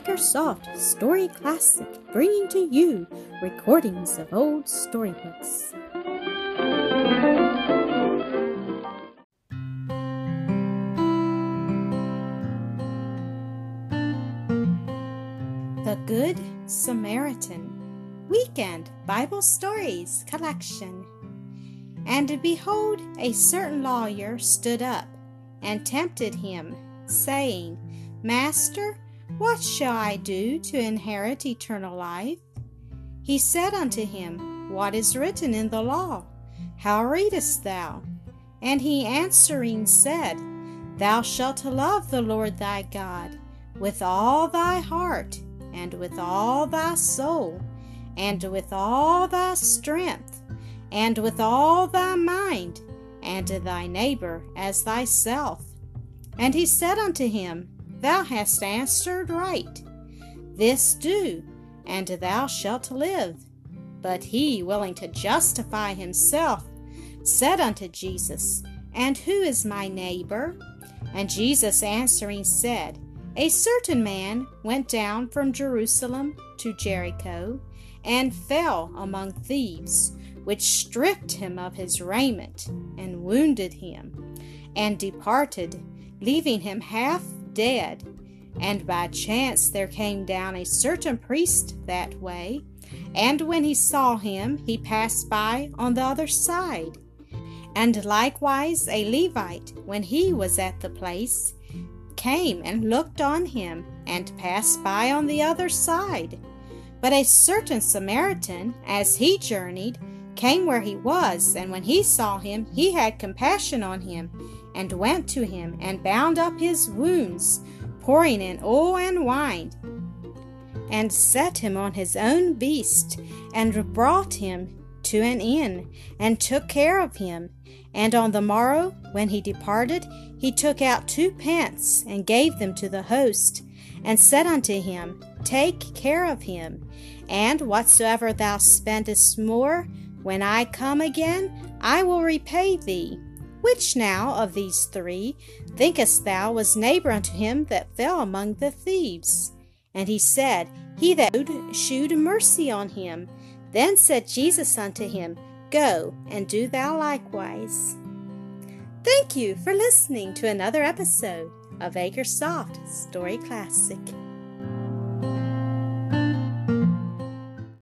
Acresoft Story Classic, bringing to you recordings of old storybooks. The Good Samaritan, Weekend Bible Stories Collection. And behold, a certain lawyer stood up and tempted him, saying, Master, what shall I do to inherit eternal life? He said unto him, What is written in the law? How readest thou? And he answering said, Thou shalt love the Lord thy God with all thy heart, and with all thy soul, and with all thy strength, and with all thy mind, and thy neighbor as thyself. And he said unto him, Thou hast answered right. This do, and thou shalt live. But he, willing to justify himself, said unto Jesus, And who is my neighbor? And Jesus answering said, A certain man went down from Jerusalem to Jericho, and fell among thieves, which stripped him of his raiment, and wounded him, and departed, leaving him half dead. And by chance there came down a certain priest that way, and when he saw him, he passed by on the other side. And likewise a Levite, when he was at the place, came and looked on him, and passed by on the other side. But a certain Samaritan, as he journeyed, came where he was, and when he saw him, he had compassion on him, and went to him, and bound up his wounds, pouring in oil and wine, and set him on his own beast, and brought him to an inn, and took care of him. And on the morrow, when he departed, he took out 2 pence, and gave them to the host, and said unto him, Take care of him, and whatsoever thou spendest more, when I come again, I will repay thee. Which now of these 3 thinkest thou was neighbor unto him that fell among the thieves? And he said, He that shewed mercy on him. Then said Jesus unto him, Go, and do thou likewise. Thank you for listening to another episode of Acresoft Story Classic.